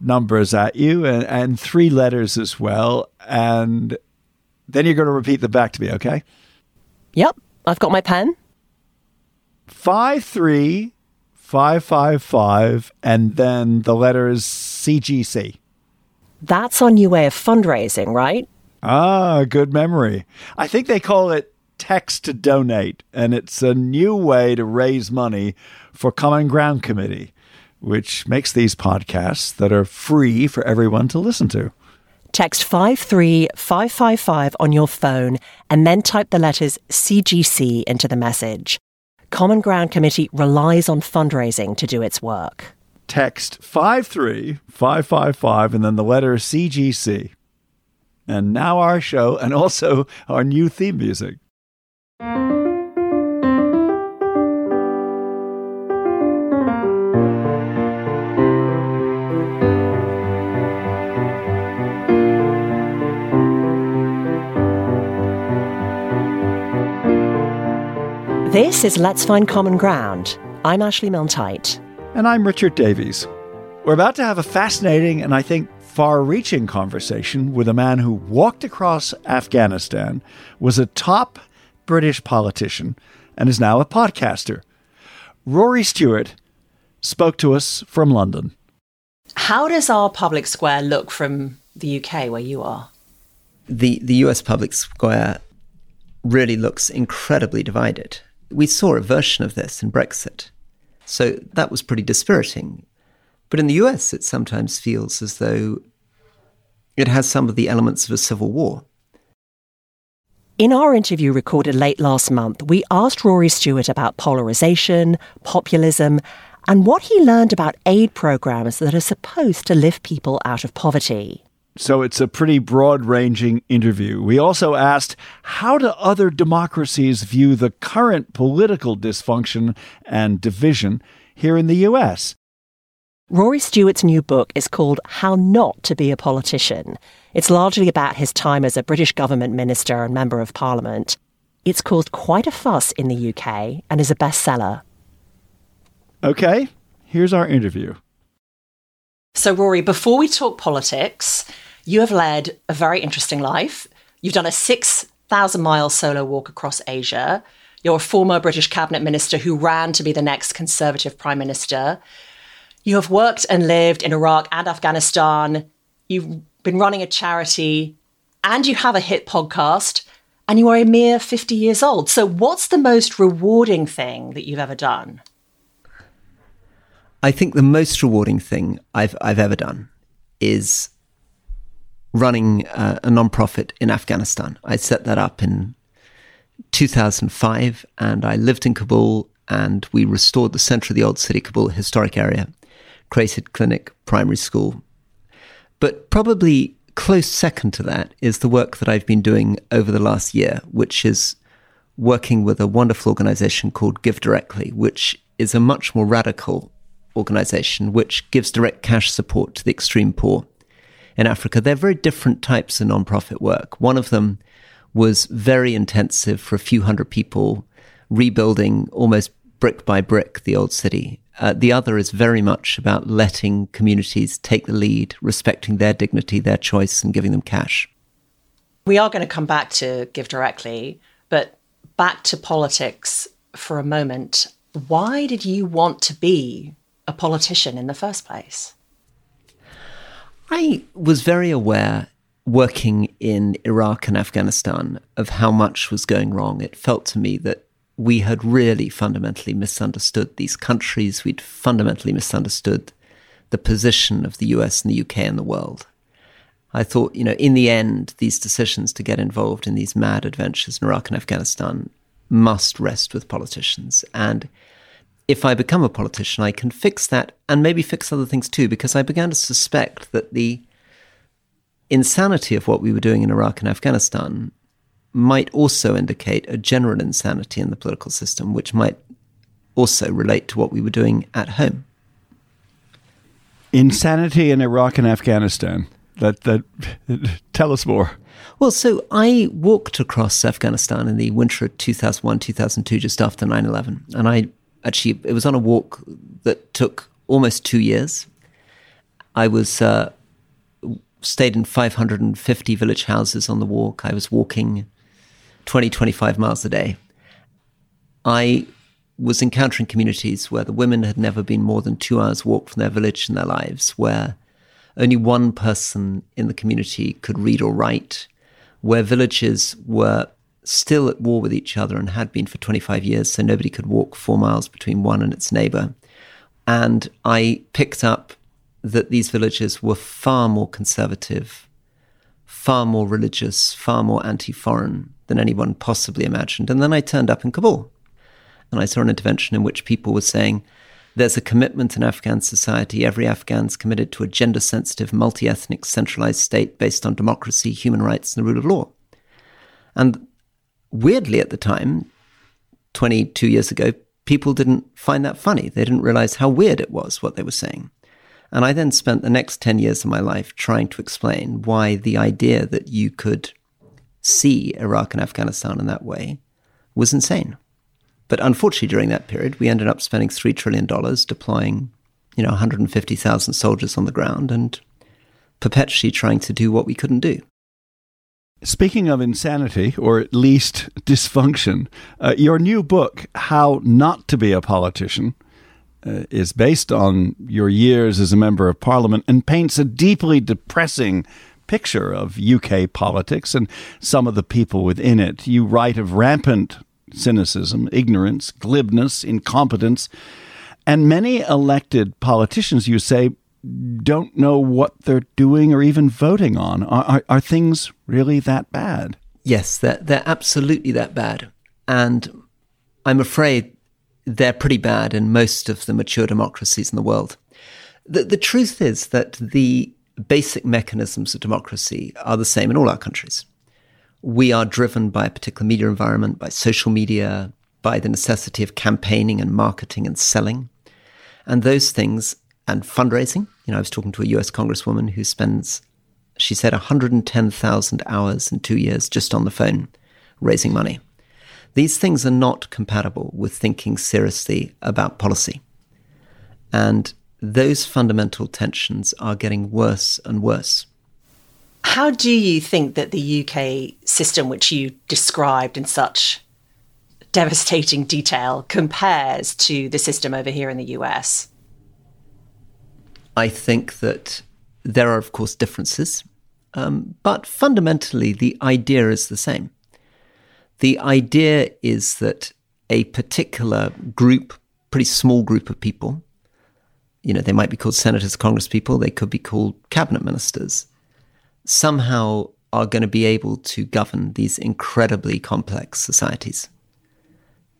numbers at you and 3 letters as well, and then you're going to repeat them back to me, okay? Yep, I've got my pen. 53555, and then the letter is CGC. That's our new way of fundraising, right? Ah, good memory. I think they call it text to donate, and it's a new way to raise money for Common Ground Committee, which makes these podcasts that are free for everyone to listen to. Text 53555 on your phone and then type the letters CGC into the message. Common Ground Committee relies on fundraising to do its work. Text 53555 and then the letter CGC. And now our show and also our new theme music. This is Let's Find Common Ground. I'm Ashley Milne-Tite. And I'm Richard Davies. We're about to have a fascinating and I think far-reaching conversation with a man who walked across Afghanistan, was a top British politician, and is now a podcaster. Rory Stewart spoke to us from London. How does our public square look from the UK, where you are? The US public square really looks incredibly divided. We saw a version of this in Brexit, so that was pretty dispiriting. But in the US, it sometimes feels as though it has some of the elements of a civil war. In our interview recorded late last month, we asked Rory Stewart about polarisation, populism, and what he learned about aid programmes that are supposed to lift people out of poverty. So it's a pretty broad-ranging interview. We also asked, how do other democracies view the current political dysfunction and division here in the US? Rory Stewart's new book is called How Not To Be a Politician. It's largely about his time as a British government minister and member of parliament. It's caused quite a fuss in the UK and is a bestseller. Okay, here's our interview. So, Rory, before we talk politics, you have led a very interesting life. You've done a 6,000-mile solo walk across Asia. You're a former British cabinet minister who ran to be the next Conservative prime minister. You have worked and lived in Iraq and Afghanistan. You've been running a charity and you have a hit podcast and you are a mere 50 years old. So what's the most rewarding thing that you've ever done? I think the most rewarding thing I've ever done is running a nonprofit in Afghanistan. I set that up in 2005 and I lived in Kabul and we restored the center of the old city, Kabul, historic area, created clinic, primary school. But probably close second to that is the work that I've been doing over the last year, which is working with a wonderful organization called GiveDirectly, which is a much more radical organization which gives direct cash support to the extreme poor in Africa. They're very different types of nonprofit work. One of them was very intensive for a few hundred people, rebuilding almost brick by brick the old city. The other is very much about letting communities take the lead, respecting their dignity, their choice, and giving them cash. We are going to come back to GiveDirectly, but back to politics for a moment. Why did you want to be a politician in the first place? I was very aware, working in Iraq and Afghanistan, of how much was going wrong. It felt to me that we had really fundamentally misunderstood these countries. We'd fundamentally misunderstood the position of the US and the UK in the world. I thought, in the end, these decisions to get involved in these mad adventures in Iraq and Afghanistan must rest with politicians. And if I become a politician, I can fix that and maybe fix other things too, because I began to suspect that the insanity of what we were doing in Iraq and Afghanistan might also indicate a general insanity in the political system, which might also relate to what we were doing at home. Insanity in Iraq and Afghanistan. Tell us more. Well, so I walked across Afghanistan in the winter of 2001, 2002, just after 9/11. And I actually, it was on a walk that took almost 2 years. I was stayed in 550 village houses on the walk. I was walking 20, 25 miles a day. I was encountering communities where the women had never been more than 2 hours walk from their village in their lives, where only one person in the community could read or write, where villages were still at war with each other and had been for 25 years, so nobody could walk 4 miles between one and its neighbor. And I picked up that these villages were far more conservative, far more religious, far more anti-foreign than anyone possibly imagined. And then I turned up in Kabul, and I saw an intervention in which people were saying, there's a commitment in Afghan society. Every Afghan's committed to a gender-sensitive, multi-ethnic, centralized state based on democracy, human rights, and the rule of law. And weirdly, at the time, 22 years ago, people didn't find that funny. They didn't realize how weird it was, what they were saying. And I then spent the next 10 years of my life trying to explain why the idea that you could see Iraq and Afghanistan in that way was insane. But unfortunately, during that period, we ended up spending $3 trillion deploying, 150,000 soldiers on the ground and perpetually trying to do what we couldn't do. Speaking of insanity, or at least dysfunction, your new book, How Not To Be a Politician, is based on your years as a member of parliament and paints a deeply depressing picture of UK politics and some of the people within it. You write of rampant cynicism, ignorance, glibness, incompetence. And many elected politicians, you say, don't know what they're doing or even voting on. Are things really that bad? Yes, they're absolutely that bad. And I'm afraid they're pretty bad in most of the mature democracies in the world. The truth is that the basic mechanisms of democracy are the same in all our countries. We are driven by a particular media environment, by social media, by the necessity of campaigning and marketing and selling. And those things, and fundraising. I was talking to a US congresswoman who spends, she said, 110,000 hours in 2 years just on the phone raising money. These things are not compatible with thinking seriously about policy. And those fundamental tensions are getting worse and worse. How do you think that the UK system, which you described in such devastating detail, compares to the system over here in the US? I think that there are, of course, differences, but fundamentally the idea is the same. The idea is that a particular group, pretty small group of people, they might be called senators, congresspeople, they could be called cabinet ministers, somehow are going to be able to govern these incredibly complex societies.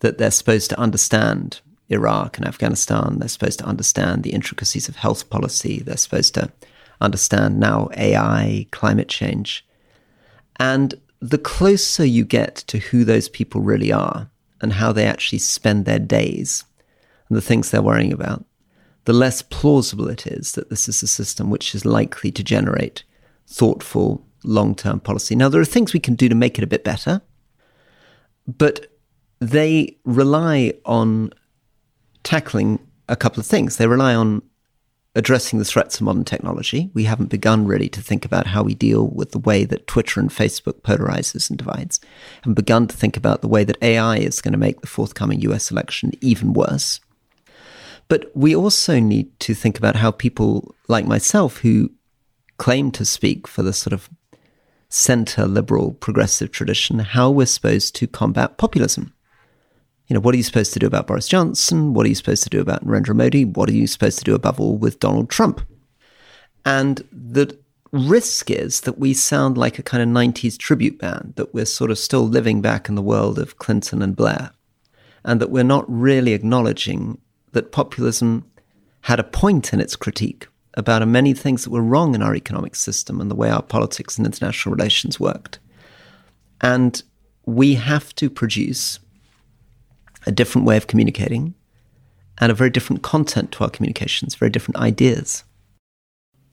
That they're supposed to understand Iraq and Afghanistan, they're supposed to understand the intricacies of health policy, they're supposed to understand now AI, climate change. And the closer you get to who those people really are and how they actually spend their days and the things they're worrying about, the less plausible it is that this is a system which is likely to generate thoughtful, long-term policy. Now, there are things we can do to make it a bit better, but they rely on tackling a couple of things. They rely on addressing the threats of modern technology. We haven't begun really to think about how we deal with the way that Twitter and Facebook polarizes and divides. Haven't begun to think about the way that AI is going to make the forthcoming US election even worse. But we also need to think about how people like myself, who claim to speak for the sort of center liberal progressive tradition, how we're supposed to combat populism. What are you supposed to do about Boris Johnson? What are you supposed to do about Narendra Modi? What are you supposed to do above all with Donald Trump? And the risk is that we sound like a kind of 90s tribute band, that we're sort of still living back in the world of Clinton and Blair, and that we're not really acknowledging that populism had a point in its critique about many things that were wrong in our economic system and the way our politics and international relations worked. And we have to produce a different way of communicating and a very different content to our communications, very different ideas.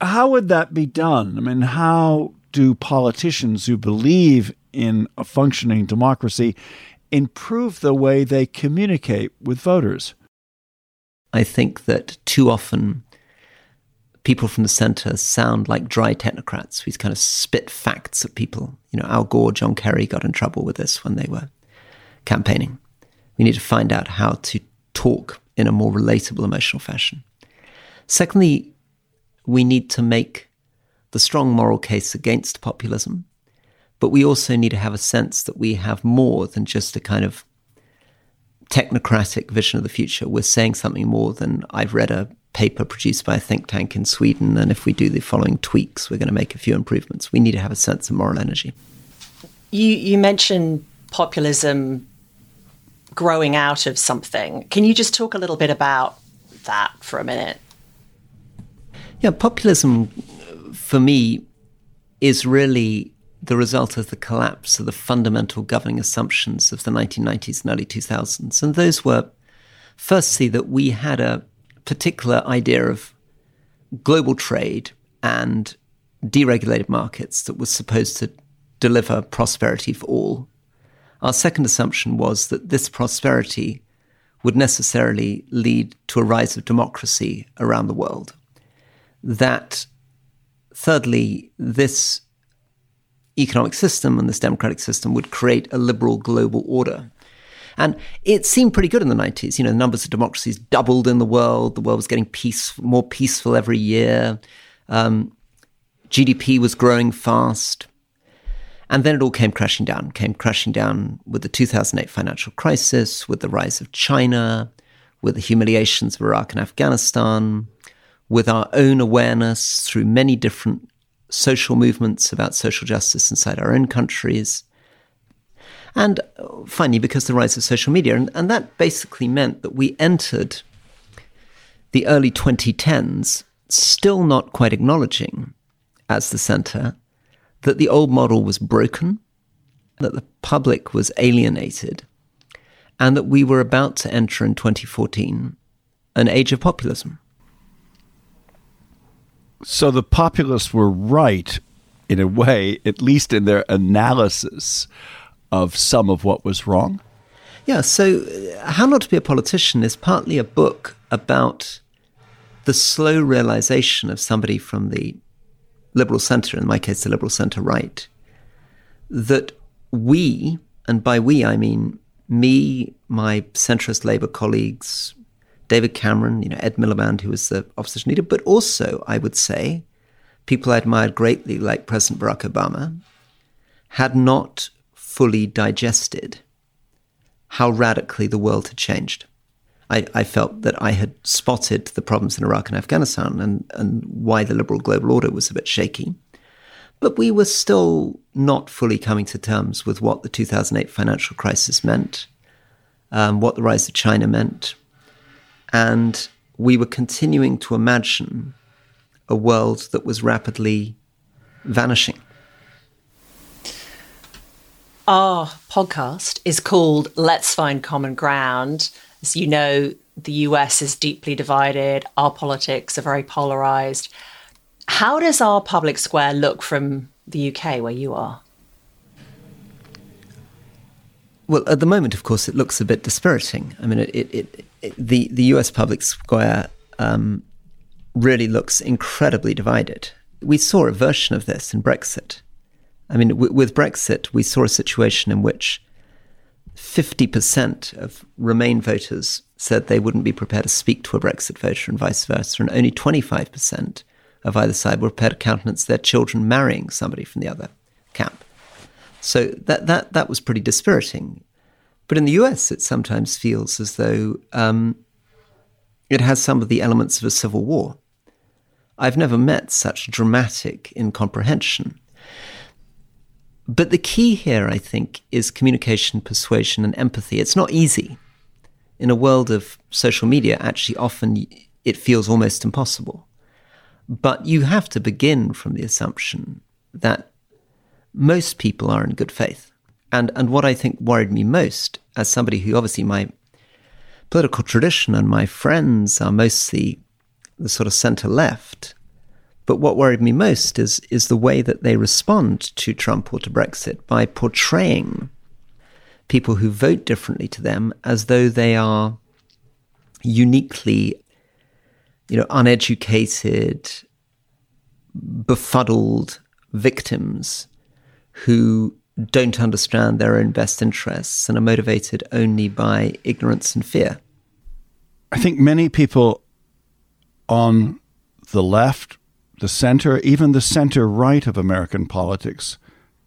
How would that be done? I mean, how do politicians who believe in a functioning democracy improve the way they communicate with voters? I think that too often people from the center sound like dry technocrats who kind of spit facts at people. You know, Al Gore, John Kerry got in trouble with this when they were campaigning. We need to find out how to talk in a more relatable, emotional fashion. Secondly, we need to make the strong moral case against populism, but we also need to have a sense that we have more than just a kind of technocratic vision of the future. We're saying something more than I've read a paper produced by a think tank in Sweden, and if we do the following tweaks, we're going to make a few improvements. We need to have a sense of moral energy. You mentioned populism growing out of something. Can you just talk a little bit about that for a minute? Yeah, populism, for me, is really the result of the collapse of the fundamental governing assumptions of the 1990s and early 2000s. And those were, firstly, that we had a particular idea of global trade and deregulated markets that was supposed to deliver prosperity for all. Our second assumption was that this prosperity would necessarily lead to a rise of democracy around the world. That, thirdly, this economic system and this democratic system would create a liberal global order. And it seemed pretty good in the 90s. You know, the numbers of democracies doubled in the world was getting more peaceful every year, GDP was growing fast. And then it all came crashing down with the 2008 financial crisis, with the rise of China, with the humiliations of Iraq and Afghanistan, with our own awareness through many different social movements about social justice inside our own countries. And finally, because of the rise of social media. And that basically meant that we entered the early 2010s still not quite acknowledging, as the center, that the old model was broken, that the public was alienated, and that we were about to enter in 2014 an age of populism. So the populists were right, in a way, at least in their analysis of some of what was wrong? Yeah, so How Not To Be a Politician is partly a book about the slow realization of somebody from the liberal center, in my case the liberal center right, that we, and by we I mean me, my centrist Labour colleagues, David Cameron, you know, Ed Miliband, who was the opposition leader, but also, I would say, people I admired greatly, like President Barack Obama, had not fully digested how radically the world had changed. I felt that I had spotted the problems in Iraq and Afghanistan and why the liberal global order was a bit shaky. But we were still not fully coming to terms with what the 2008 financial crisis meant, what the rise of China meant. And we were continuing to imagine a world that was rapidly vanishing. Our podcast is called Let's Find Common Ground. As you know, the US is deeply divided. Our politics are very polarized. How does our public square look from the UK, where you are? Well, at the moment, of course, it looks a bit dispiriting. I mean, the US public square really looks incredibly divided. We saw a version of this in Brexit. I mean, with Brexit, we saw a situation in which 50% of Remain voters said they wouldn't be prepared to speak to a Brexit voter and vice versa, and only 25% of either side were prepared to countenance their children marrying somebody from the other camp. So that was pretty dispiriting. But in the US, it sometimes feels as though it has some of the elements of a civil war. I've never met such dramatic incomprehension. But the key here, I think, is communication, persuasion, and empathy. It's not easy. In a world of social media, actually, often it feels almost impossible. But you have to begin from the assumption that most people are in good faith. And what I think worried me most, as somebody who obviously my political tradition and my friends are mostly the sort of centre-left, but what worried me most is the way that they respond to Trump or to Brexit by portraying people who vote differently to them as though they are uniquely, uneducated, befuddled victims who don't understand their own best interests and are motivated only by ignorance and fear. I think many people on the left, the center, even the center-right of American politics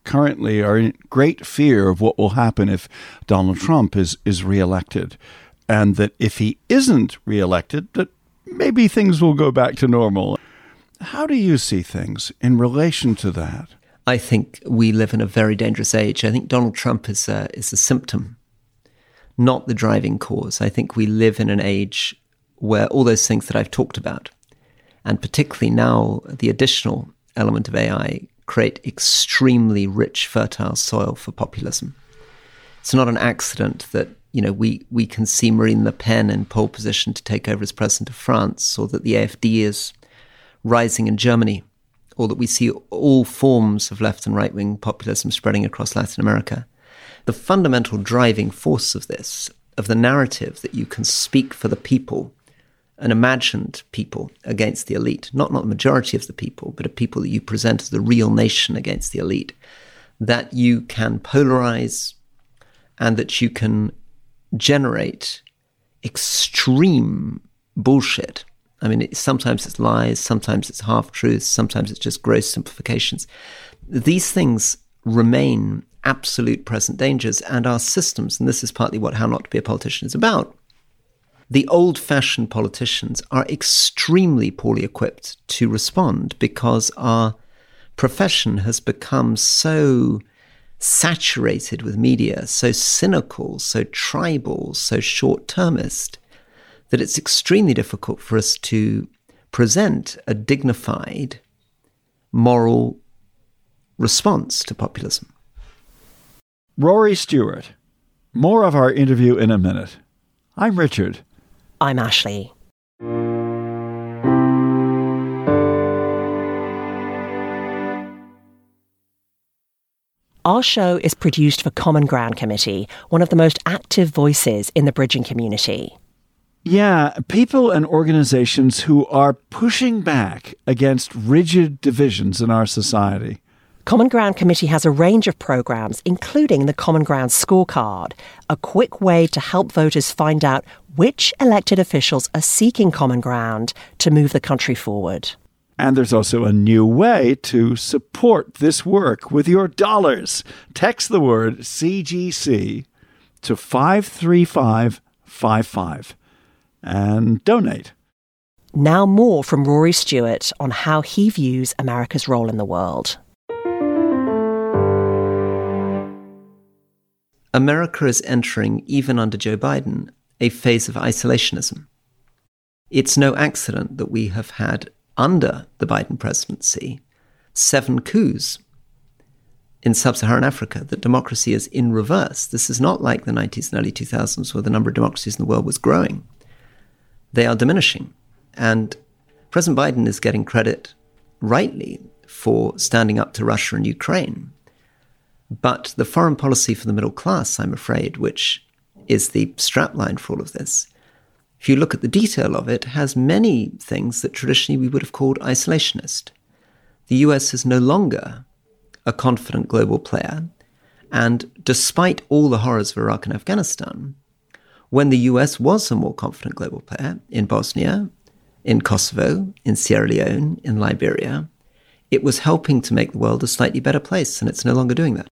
currently are in great fear of what will happen if Donald Trump is reelected, and that if he isn't reelected, that maybe things will go back to normal. How do you see things in relation to that? I think we live in a very dangerous age. I think Donald Trump is a symptom, not the driving cause. I think we live in an age where all those things that I've talked about, and particularly now the additional element of AI, create extremely rich, fertile soil for populism. It's not an accident that we can see Marine Le Pen in pole position to take over as president of France, or that the AfD is rising in Germany, or that we see all forms of left and right-wing populism spreading across Latin America. The fundamental driving force of this, of the narrative that you can speak for the people, an imagined people against the elite, not the majority of the people, but a people that you present as the real nation against the elite, that you can polarize and that you can generate extreme bullshit. I mean, sometimes it's lies, sometimes it's half-truths, sometimes it's just gross simplifications. These things remain absolute present dangers, and our systems, and this is partly what How Not To Be a Politician is about, the old-fashioned politicians are extremely poorly equipped to respond because our profession has become so saturated with media, so cynical, so tribal, so short-termist, that it's extremely difficult for us to present a dignified, moral response to populism. Rory Stewart. More of our interview in a minute. I'm Richard. I'm Ashley. Our show is produced for Common Ground Committee, one of the most active voices in the bridging community. Yeah, people and organizations who are pushing back against rigid divisions in our society. Common Ground Committee has a range of programs, including the Common Ground Scorecard, a quick way to help voters find out which elected officials are seeking common ground to move the country forward. And there's also a new way to support this work with your dollars. Text the word CGC to 53555. And donate. Now more from Rory Stewart on how he views America's role in the world. America is entering, even under Joe Biden, a phase of isolationism. It's no accident that we have had, under the Biden presidency, 7 coups in sub-Saharan Africa, that democracy is in reverse. This is not like the 90s and early 2000s where the number of democracies in the world was growing. They are diminishing. And President Biden is getting credit, rightly, for standing up to Russia and Ukraine. But the foreign policy for the middle class, I'm afraid, which is the strapline for all of this, if you look at the detail of it, has many things that traditionally we would have called isolationist. The US is no longer a confident global player. And despite all the horrors of Iraq and Afghanistan, when the US was a more confident global player in Bosnia, in Kosovo, in Sierra Leone, in Liberia, it was helping to make the world a slightly better place, and it's no longer doing that.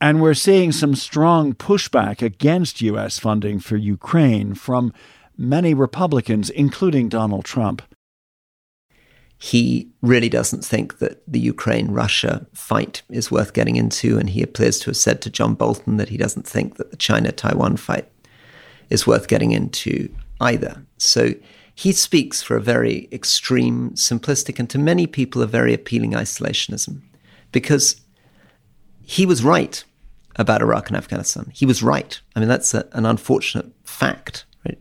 And we're seeing some strong pushback against US funding for Ukraine from many Republicans, including Donald Trump. He really doesn't think that the Ukraine-Russia fight is worth getting into, and he appears to have said to John Bolton that he doesn't think that the China-Taiwan fight is worth getting into either. So He speaks for a very extreme, simplistic, and to many people a very appealing isolationism, because he was right about Iraq and Afghanistan. He was right. I mean, that's an unfortunate fact, right?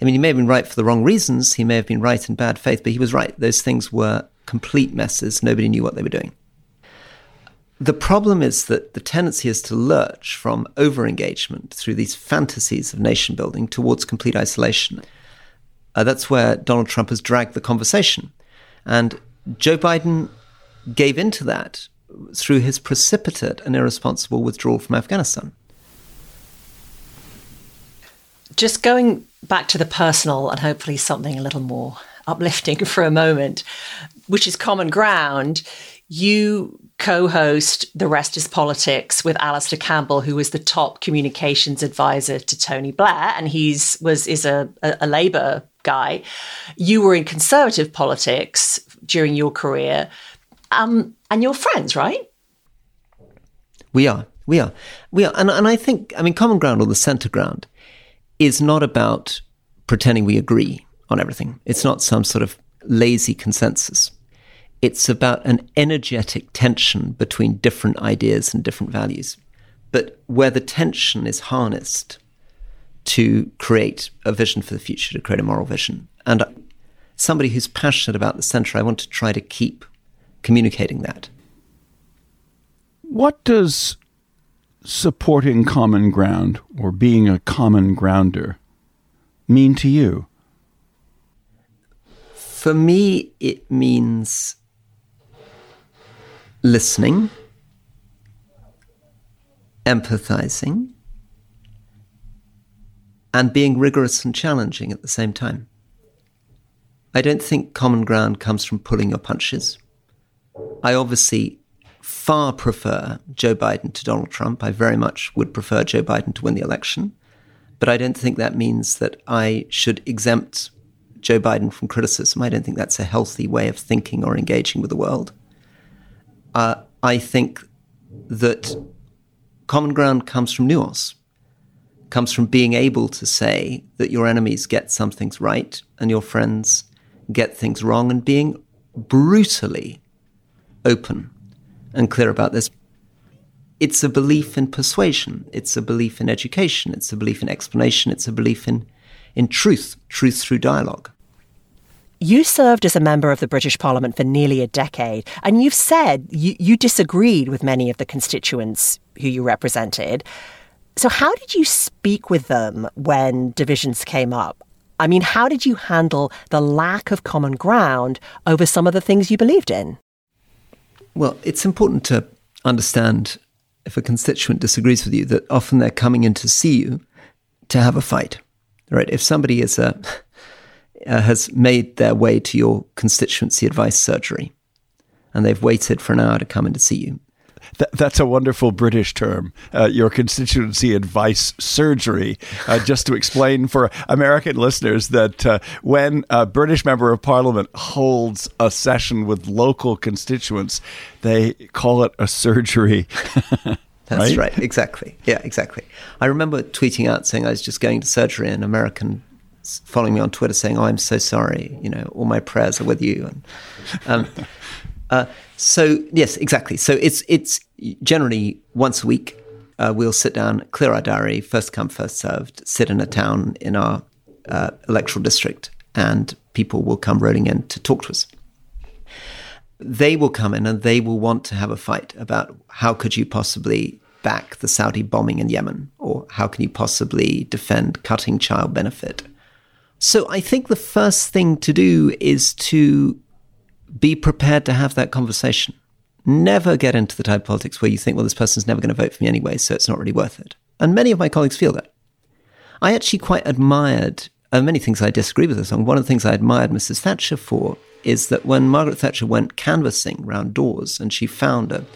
I mean, he may have been right for the wrong reasons. He may have been right in bad faith, but he was right. Those things were complete messes. Nobody knew what they were doing. The problem is that the tendency is to lurch from over-engagement through these fantasies of nation-building towards complete isolation. That's where Donald Trump has dragged the conversation. And Joe Biden gave into that through his precipitate and irresponsible withdrawal from Afghanistan. Just going back to the personal and hopefully something a little more uplifting for a moment, which is Common Ground, you co-host The Rest Is Politics with Alistair Campbell, who was the top communications advisor to Tony Blair, and is a Labour guy. You were in Conservative politics during your career, and you're friends, right? We are. And I think, I mean, Common Ground or the centre ground is not about pretending we agree on everything. It's not some sort of lazy consensus. It's about an energetic tension between different ideas and different values, but where the tension is harnessed to create a vision for the future, to create a moral vision. And somebody who's passionate about the centre, I want to try to keep communicating that. What does supporting Common Ground or being a common grounder mean to you? For me, it means listening, empathizing, and being rigorous and challenging at the same time. I don't think Common Ground comes from pulling your punches. I obviously far prefer Joe Biden to Donald Trump. I very much would prefer Joe Biden to win the election. But I don't think that means that I should exempt Joe Biden from criticism. I don't think that's a healthy way of thinking or engaging with the world. I think that Common Ground comes from nuance, comes from being able to say that your enemies get some things right and your friends get things wrong, and being brutally open and clear about this. It's a belief in persuasion. It's a belief in education. It's a belief in explanation. It's a belief in truth through dialogue. You served as a member of the British Parliament for nearly a decade, and you've said you disagreed with many of the constituents who you represented. So how did you speak with them when divisions came up? I mean, how did you handle the lack of common ground over some of the things you believed in? Well, it's important to understand, if a constituent disagrees with you, that often they're coming in to see you to have a fight, right? If somebody is has made their way to your constituency advice surgery and they've waited for an hour to come in to see you. That's a wonderful British term, your constituency advice surgery. Just to explain for American listeners that when a British Member of Parliament holds a session with local constituents, they call it a surgery. That's right? Exactly. Yeah, exactly. I remember tweeting out saying I was just going to surgery, and American following me on Twitter saying, "Oh, I'm so sorry, you know, all my prayers are with you." And so yes, exactly. So it's generally once a week, we'll sit down, clear our diary, first come, first served, sit in a town in our electoral district, and people will come rolling in to talk to us. They will come in and they will want to have a fight about how could you possibly back the Saudi bombing in Yemen, or how can you possibly defend cutting child benefit. So I think the first thing to do is to be prepared to have that conversation. Never get into the type of politics where you think, well, this person's never going to vote for me anyway, so it's not really worth it. And many of my colleagues feel that. I actually quite admired, many things I disagree with this on. One of the things I admired Mrs. Thatcher for is that when Margaret Thatcher went canvassing round doors and she found a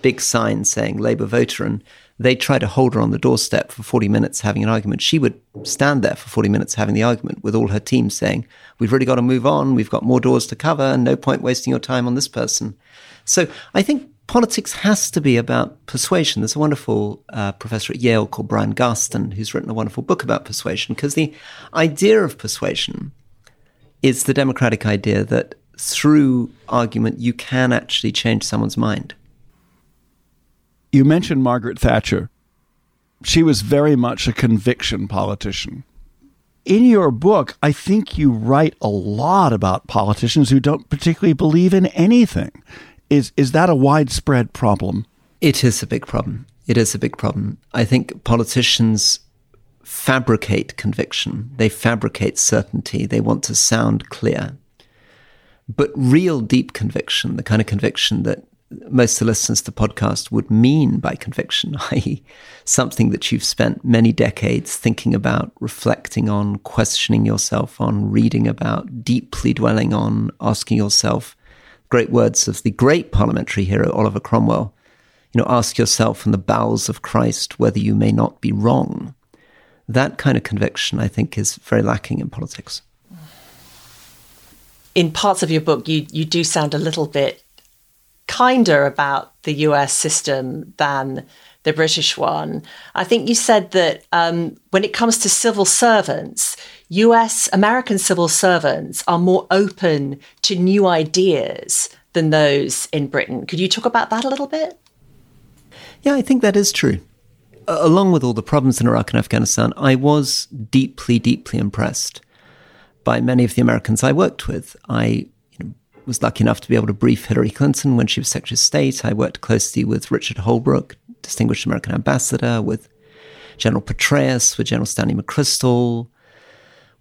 big sign saying Labour voter, and they tried to hold her on the doorstep for 40 minutes having an argument, she would stand there for 40 minutes having the argument with all her team saying, we've really got to move on, we've got more doors to cover, and no point wasting your time on this person. So I think politics has to be about persuasion. There's a wonderful professor at Yale called Brian Garston who's written a wonderful book about persuasion, because the idea of persuasion is the democratic idea that through argument you can actually change someone's mind. You mentioned Margaret Thatcher. She was very much a conviction politician. In your book, I think you write a lot about politicians who don't particularly believe in anything. Is that a widespread problem? It is a big problem. It is a big problem. I think politicians fabricate conviction. They fabricate certainty. They want to sound clear. But real deep conviction, the kind of conviction that most of the listeners to the podcast would mean by conviction, i.e. something that you've spent many decades thinking about, reflecting on, questioning yourself on, reading about, deeply dwelling on, asking yourself, great words of the great parliamentary hero, Oliver Cromwell, ask yourself in the bowels of Christ whether you may not be wrong. That kind of conviction, I think, is very lacking in politics. In parts of your book, you do sound a little bit kinder about the US system than the British one. I think you said that when it comes to civil servants, American civil servants are more open to new ideas than those in Britain. Could you talk about that a little bit? Yeah, I think that is true. Along with all the problems in Iraq and Afghanistan, I was deeply, deeply impressed by many of the Americans I worked with. I was lucky enough to be able to brief Hillary Clinton when she was Secretary of State. I worked closely with Richard Holbrooke, distinguished American ambassador, with General Petraeus, with General Stanley McChrystal,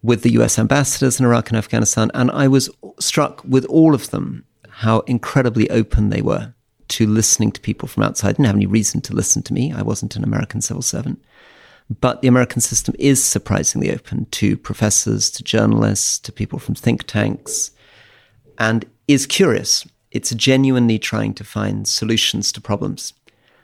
with the US ambassadors in Iraq and Afghanistan. And I was struck with all of them how incredibly open they were to listening to people from outside. I didn't have any reason to listen to me. I wasn't an American civil servant. But the American system is surprisingly open to professors, to journalists, to people from think tanks, and is curious. It's genuinely trying to find solutions to problems.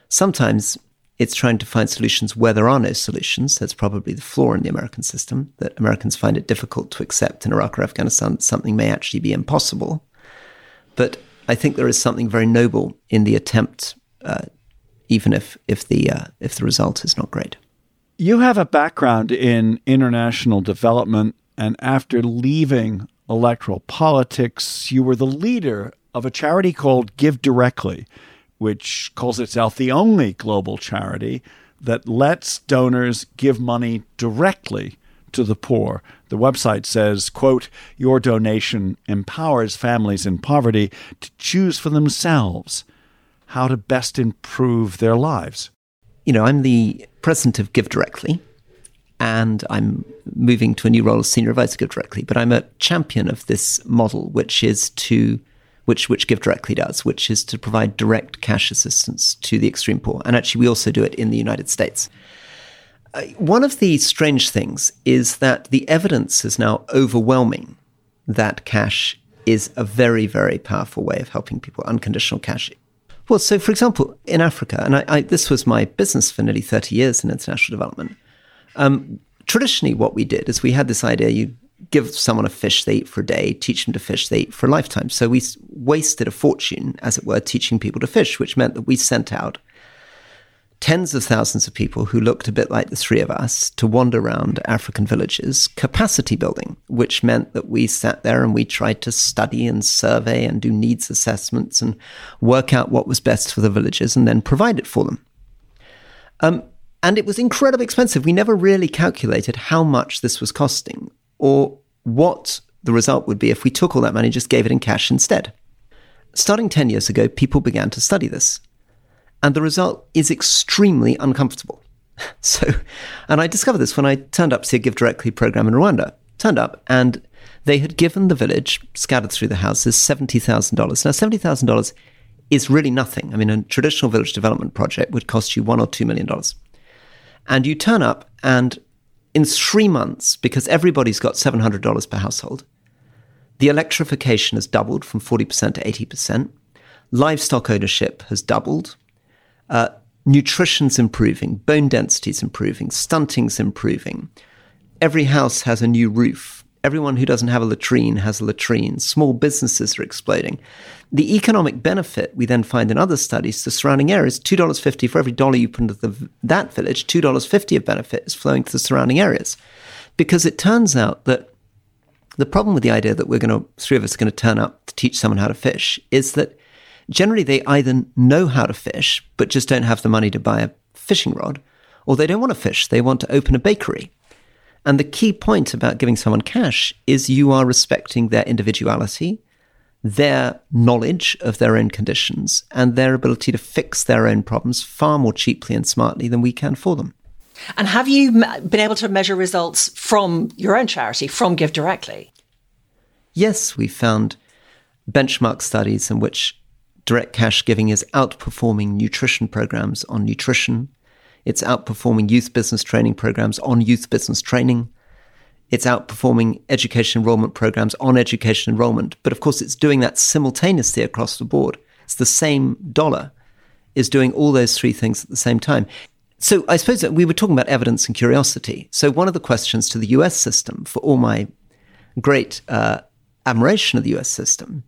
Sometimes it's trying to find solutions where there are no solutions. That's probably the flaw in the American system, that Americans find it difficult to accept in Iraq or Afghanistan that something may actually be impossible. But I think there is something very noble in the attempt, even if the result is not great. You have a background in international development, and after leaving electoral politics, you were the leader of a charity called GiveDirectly, which calls itself the only global charity that lets donors give money directly to the poor. The website says, quote, "Your donation empowers families in poverty to choose for themselves how to best improve their lives." I'm the president of GiveDirectly, and I'm moving to a new role as senior advisor to GiveDirectly. But I'm a champion of this model, which GiveDirectly does, which is to provide direct cash assistance to the extreme poor. And actually, we also do it in the United States. One of the strange things is that the evidence is now overwhelming that cash is a very, very powerful way of helping people, unconditional cash. Well, so for example, in Africa, and this was my business for nearly 30 years in international development, traditionally what we did is we had this idea, you give someone a fish they eat for a day, teach them to fish they eat for a lifetime. So we wasted a fortune, as it were, teaching people to fish, which meant that we sent out tens of thousands of people who looked a bit like the three of us to wander around African villages, capacity building, which meant that we sat there and we tried to study and survey and do needs assessments and work out what was best for the villages and then provide it for them. And it was incredibly expensive. We never really calculated how much this was costing or what the result would be if we took all that money and just gave it in cash instead. Starting 10 years ago, people began to study this. And the result is extremely uncomfortable. And I discovered this when I turned up to see a GiveDirectly program in Rwanda. Turned up, and they had given the village, scattered through the houses, $70,000. Now, $70,000 is really nothing. I mean, a traditional village development project would cost you $1 or $2 million. And you turn up, and in 3 months, because everybody's got $700 per household, the electrification has doubled from 40% to 80%. Livestock ownership has doubled. Nutrition's improving, bone density's improving, stunting's improving. Every house has a new roof. Everyone who doesn't have a latrine has a latrine. Small businesses are exploding. The economic benefit we then find in other studies, the surrounding area is $2.50 for every dollar you put into that village. $2.50 of benefit is flowing to the surrounding areas, because it turns out that The problem with the idea that three of us are going to turn up to teach someone how to fish is that generally they either know how to fish, but just don't have the money to buy a fishing rod, or they don't want to fish, they want to open a bakery. And the key point about giving someone cash is you are respecting their individuality, their knowledge of their own conditions, and their ability to fix their own problems far more cheaply and smartly than we can for them. And have you been able to measure results from your own charity, from GiveDirectly? Yes, we found benchmark studies in which direct cash giving is outperforming nutrition programs on nutrition. It's outperforming youth business training programs on youth business training. It's outperforming education enrollment programs on education enrollment. But of course, it's doing that simultaneously across the board. It's the same dollar is doing all those three things at the same time. So I suppose that we were talking about evidence and curiosity. So one of the questions to the US system, for all my great admiration of the US system,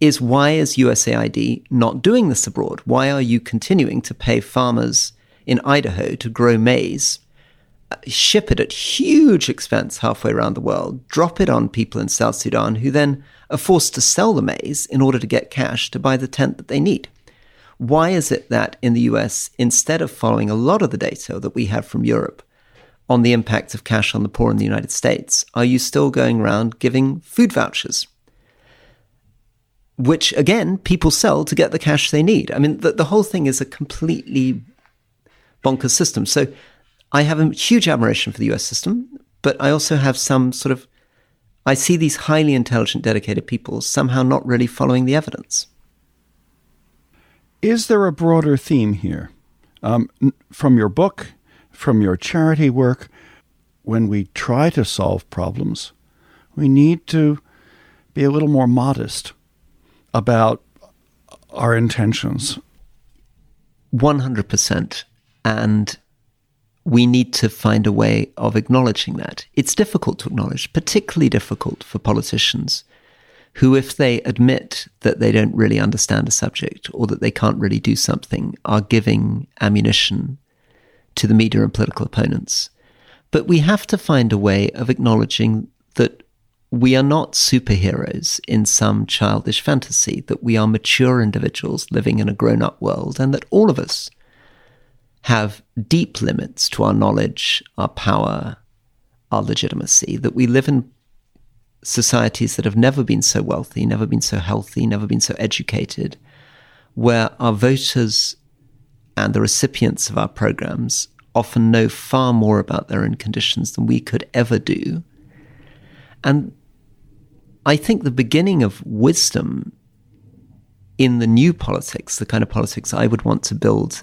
is why is USAID not doing this abroad? Why are you continuing to pay farmers in Idaho to grow maize, ship it at huge expense halfway around the world, drop it on people in South Sudan who then are forced to sell the maize in order to get cash to buy the tent that they need? Why is it that in the US, instead of following a lot of the data that we have from Europe on the impact of cash on the poor in the United States, are you still going around giving food vouchers, which again, people sell to get the cash they need? I mean, the whole thing is a completely bonkers system. So I have a huge admiration for the US system, but I also have some sort of, I see these highly intelligent, dedicated people somehow not really following the evidence. Is there a broader theme here? From your book, from your charity work, when we try to solve problems, we need to be a little more modest about our intentions. 100%. And we need to find a way of acknowledging that. It's difficult to acknowledge, particularly difficult for politicians who, if they admit that they don't really understand a subject or that they can't really do something, are giving ammunition to the media and political opponents. But we have to find a way of acknowledging that we are not superheroes in some childish fantasy, that we are mature individuals living in a grown-up world, and that all of us have deep limits to our knowledge, our power, our legitimacy, that we live in societies that have never been so wealthy, never been so healthy, never been so educated, where our voters and the recipients of our programs often know far more about their own conditions than we could ever do. And I think the beginning of wisdom in the new politics, the kind of politics I would want to build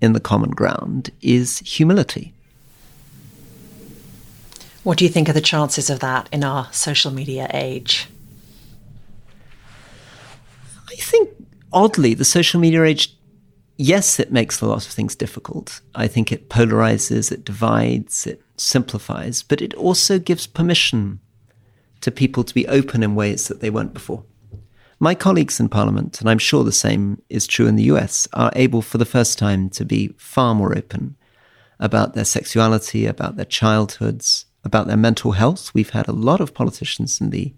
in the Common Ground, is humility. What do you think are the chances of that in our social media age? I think, oddly, the social media age, yes, it makes a lot of things difficult. I think it polarizes, it divides, it simplifies, but it also gives permission to people to be open in ways that they weren't before. My colleagues in Parliament, and I'm sure the same is true in the US, are able for the first time to be far more open about their sexuality, about their childhoods, about their mental health. We've had a lot of politicians in the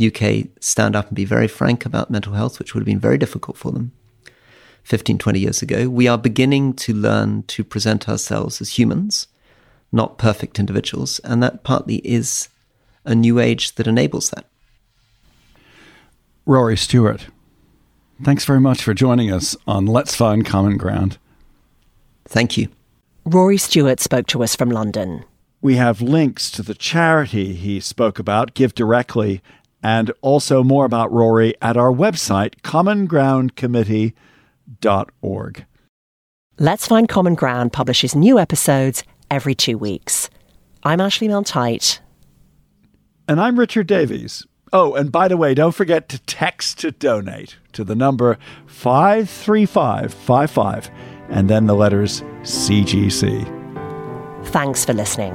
UK stand up and be very frank about mental health, which would have been very difficult for them 15, 20 years ago. We are beginning to learn to present ourselves as humans, not perfect individuals, and that partly is a new age that enables that. Rory Stewart, thanks very much for joining us on Let's Find Common Ground. Thank you. Rory Stewart spoke to us from London. We have links to the charity he spoke about, GiveDirectly, and also more about Rory at our website, commongroundcommittee.org. Let's Find Common Ground publishes new episodes every 2 weeks. I'm Ashley Milne-Tite. And I'm Richard Davies. Oh, and by the way, don't forget to text to donate to the number 53555 and then the letters CGC. Thanks for listening.